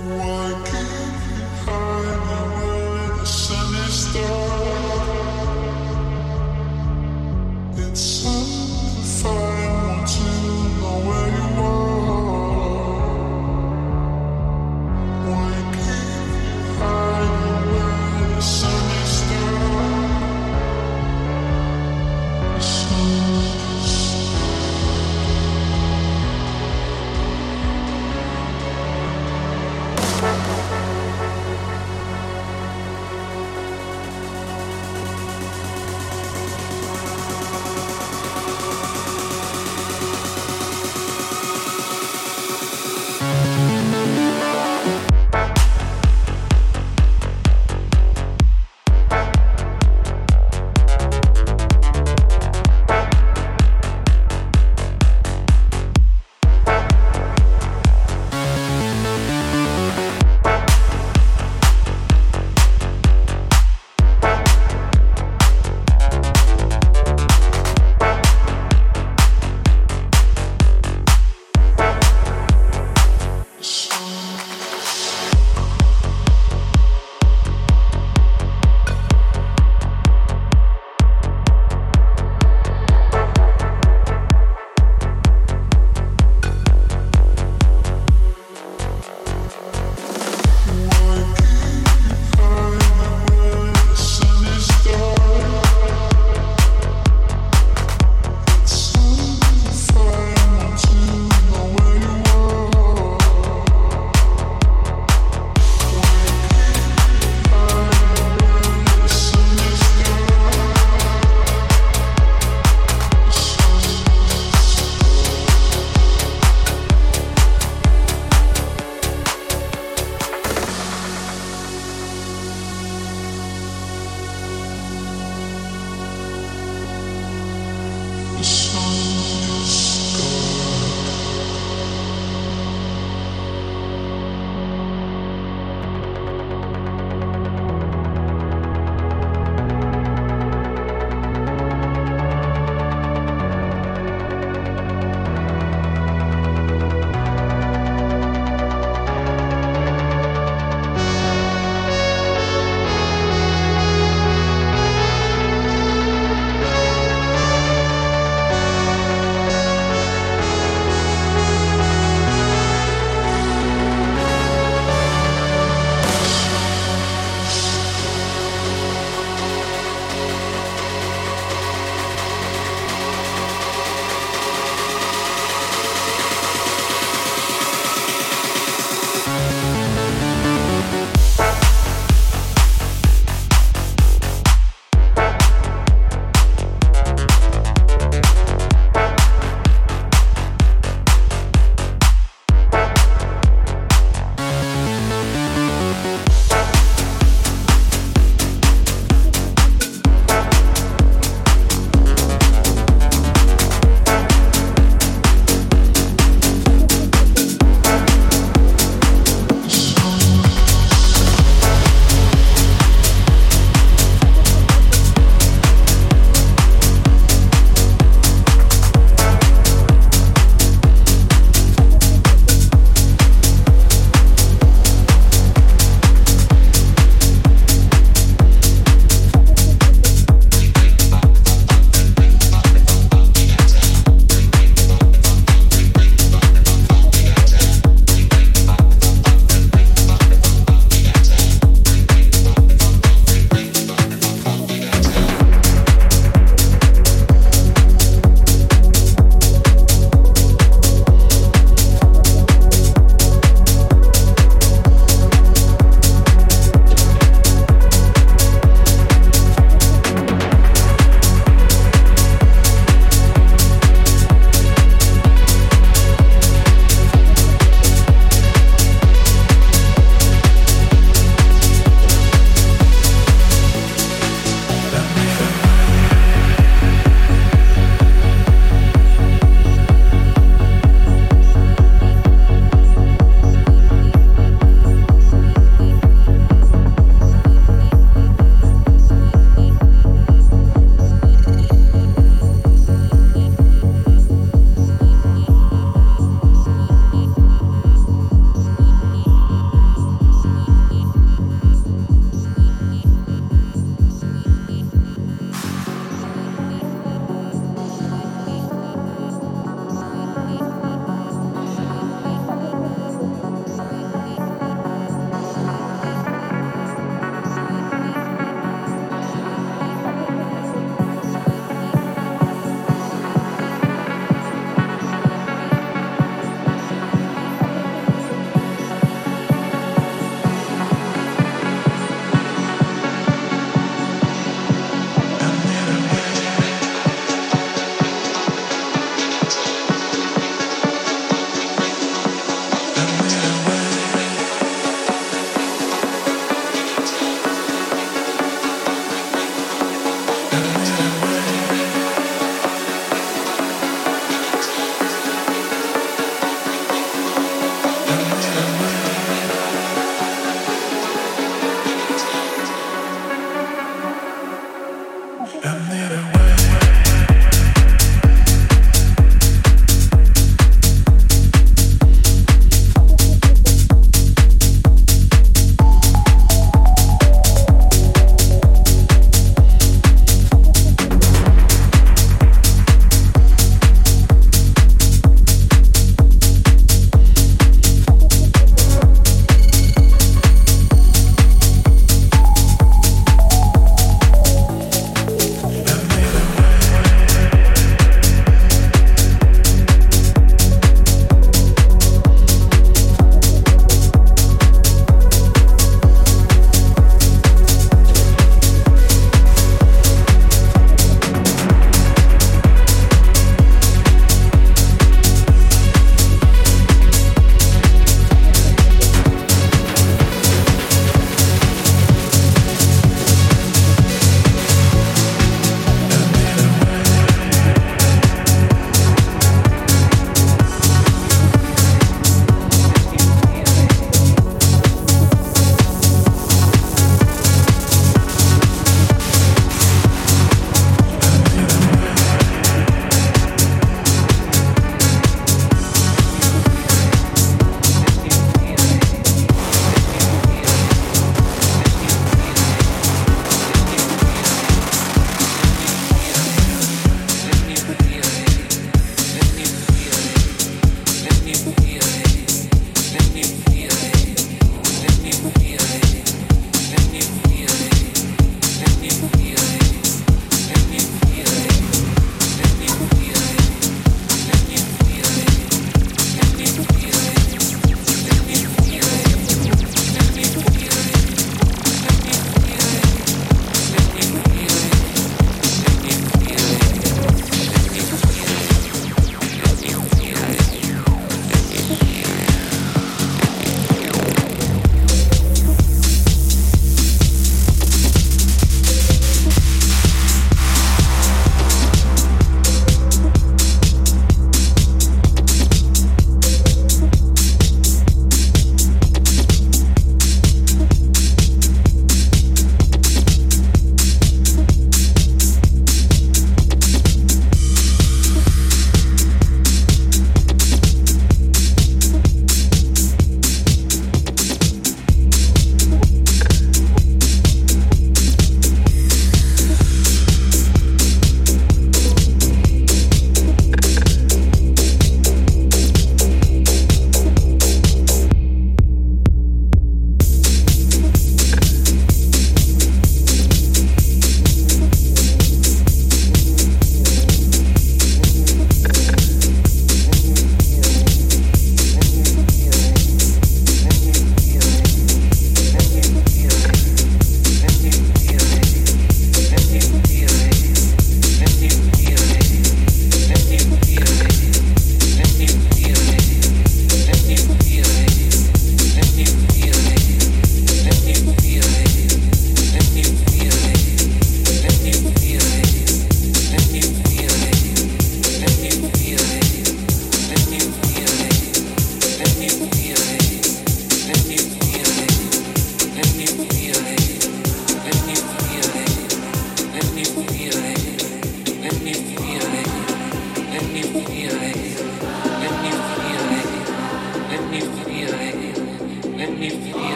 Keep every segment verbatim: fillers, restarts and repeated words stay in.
We'll be right back.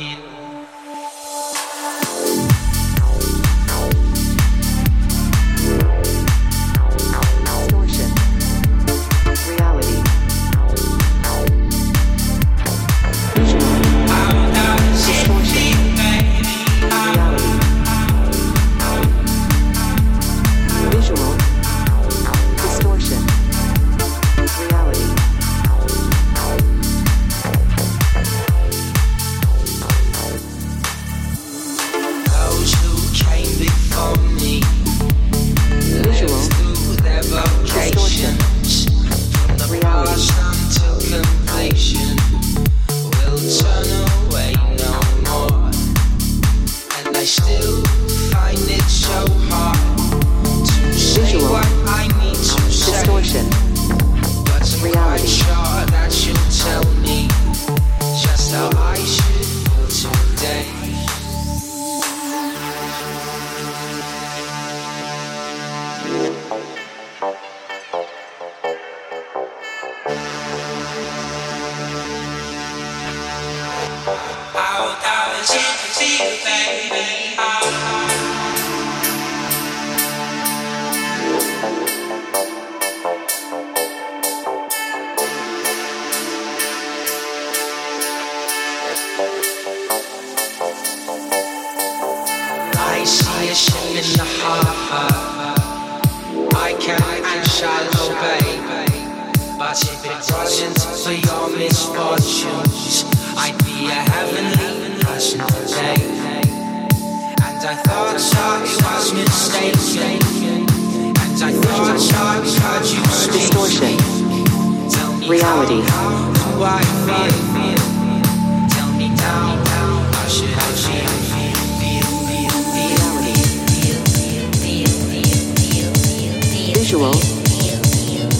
viel.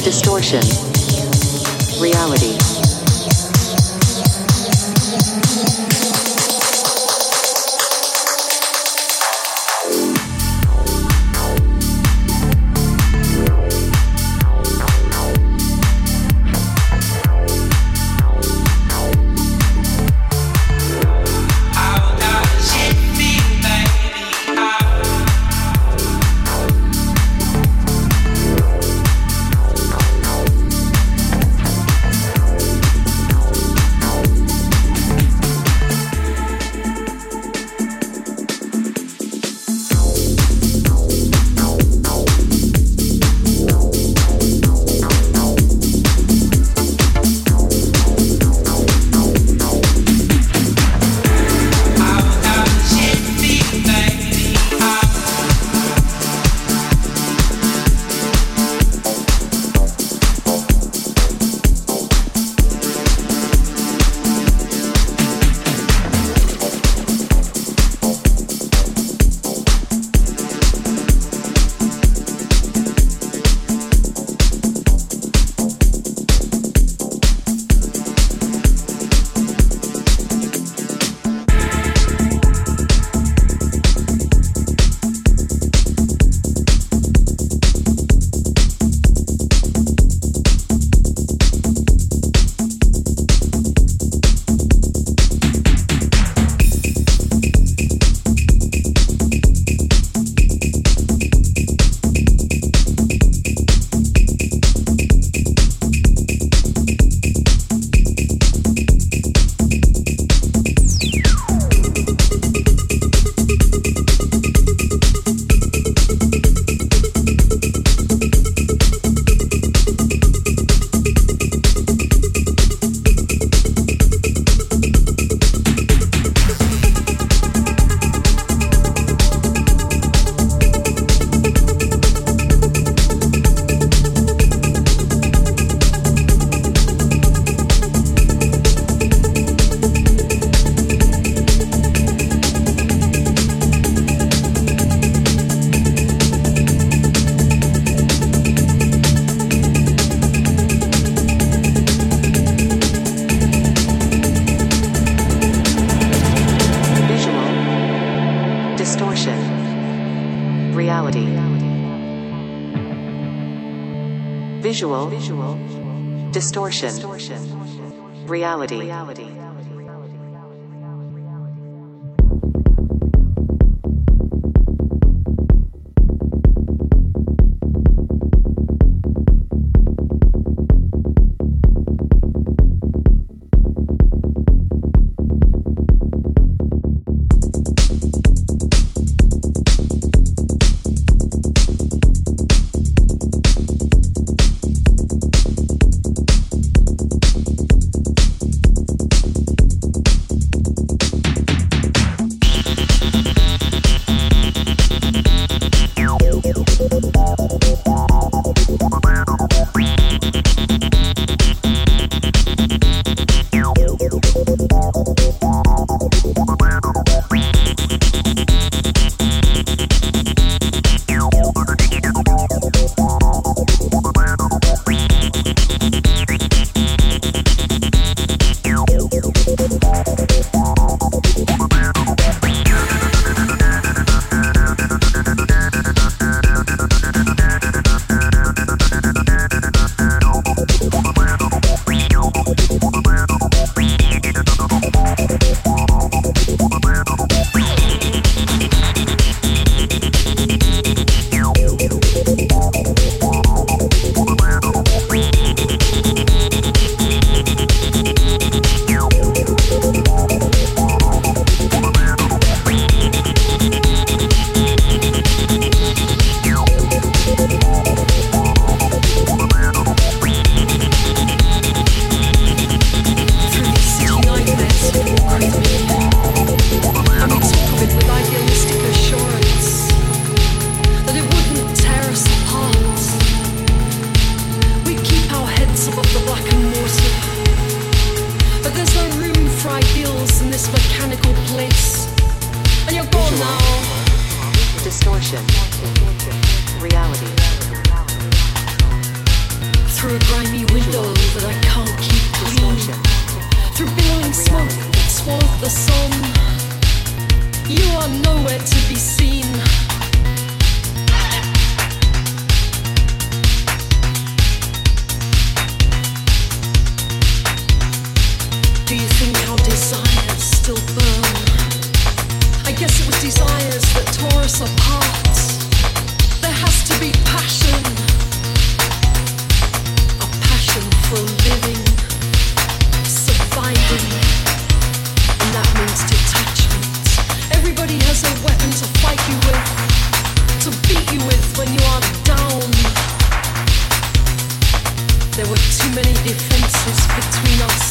Distortion. Reality. Visual, visual, distortion, distortion. Reality. Reality. windows that I can't keep clean. Through billowing smoke that swallowed the sun. You are nowhere to be seen. Do you think our desires still burn? I guess it was desires that tore us apart. There has to be passion. A passion for living, surviving. And that means detachment. Everybody has a weapon to fight you with, to beat you with when you are down. There were too many defenses between us.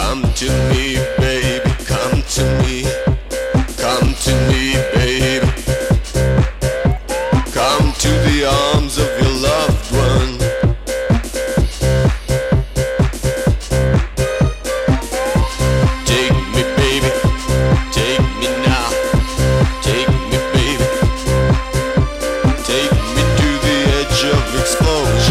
Come to me, baby, come to me. Come to me, baby. Come to the arms of your loved one. Take me, baby, take me now. Take me, baby, take me to the edge of explosion.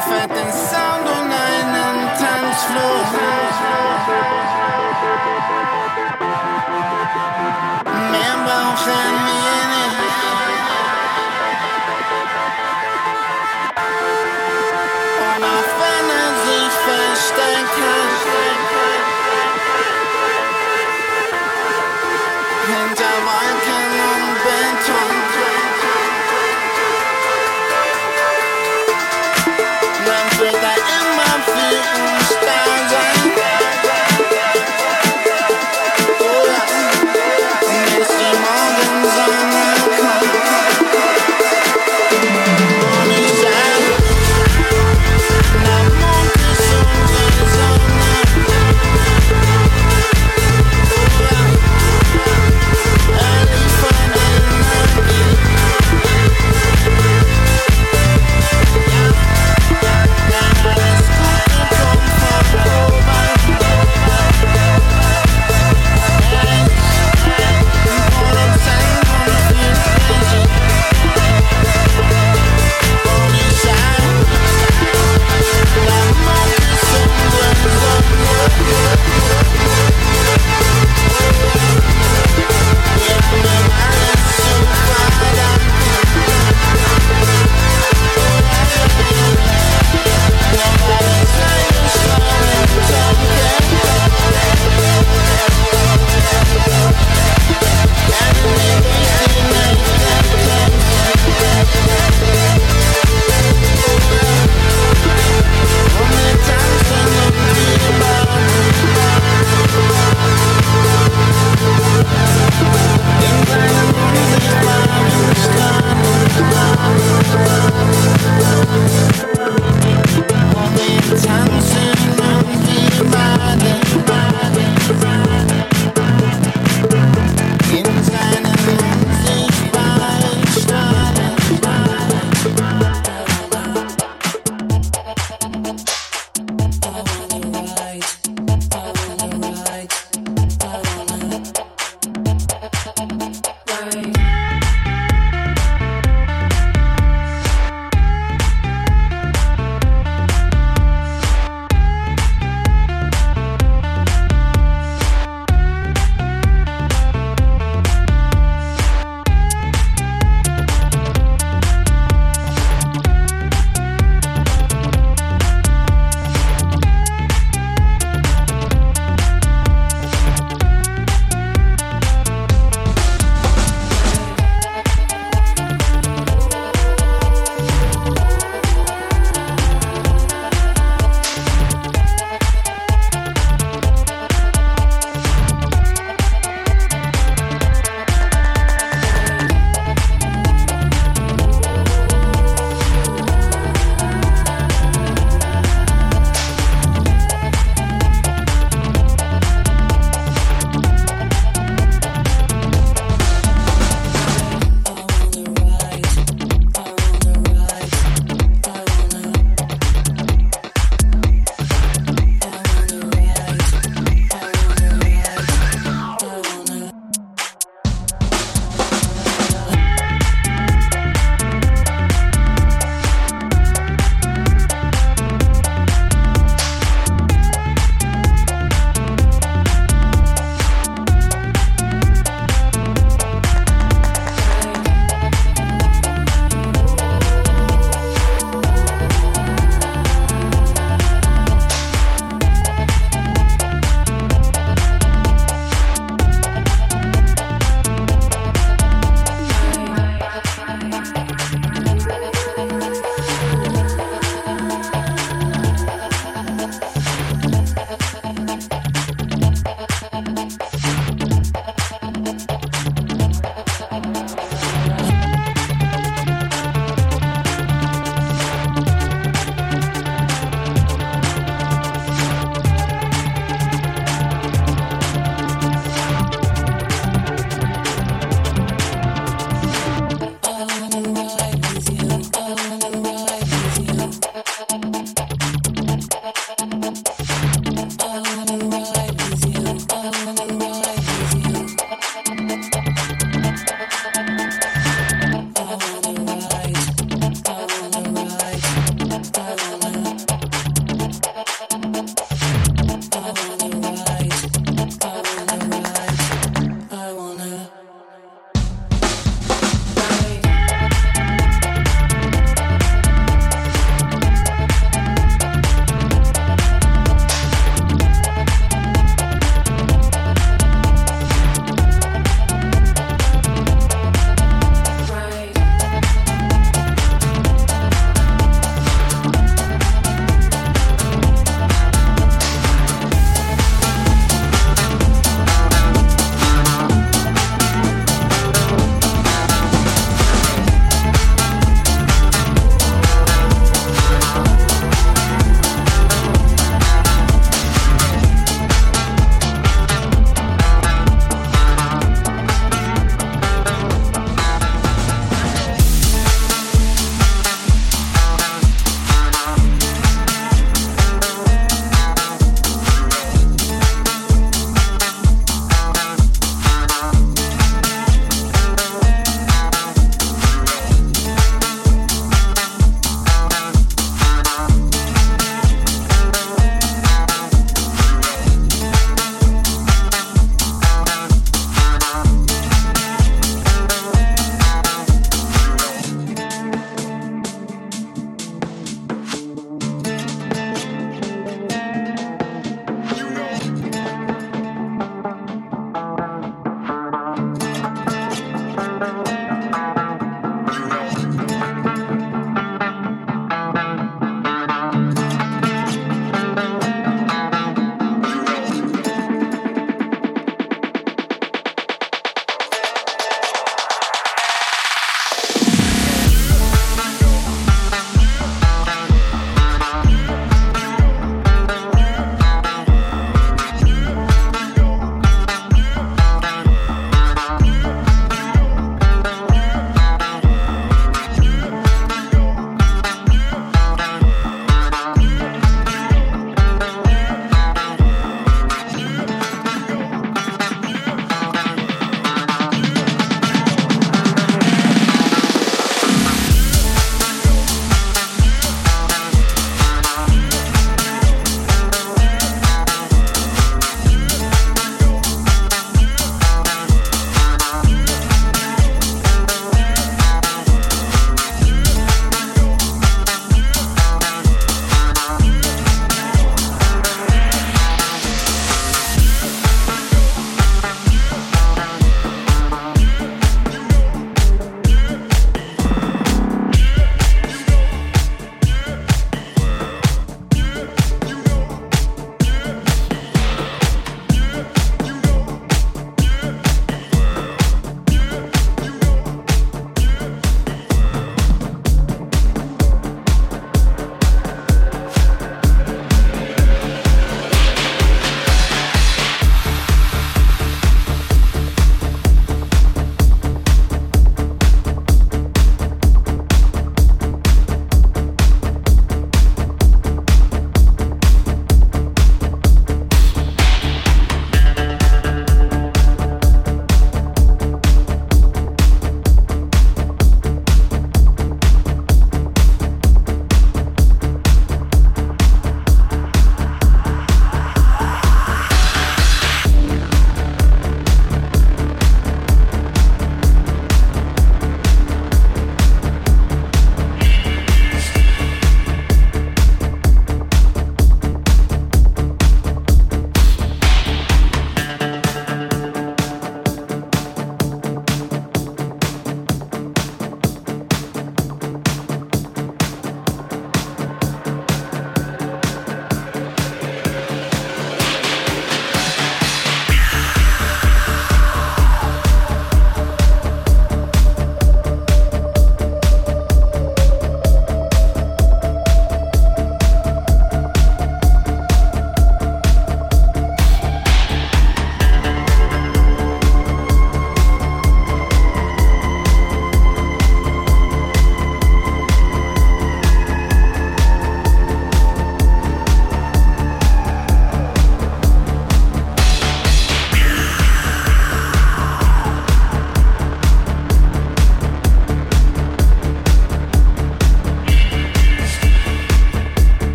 fährt den Sound und einen Tanzfluch.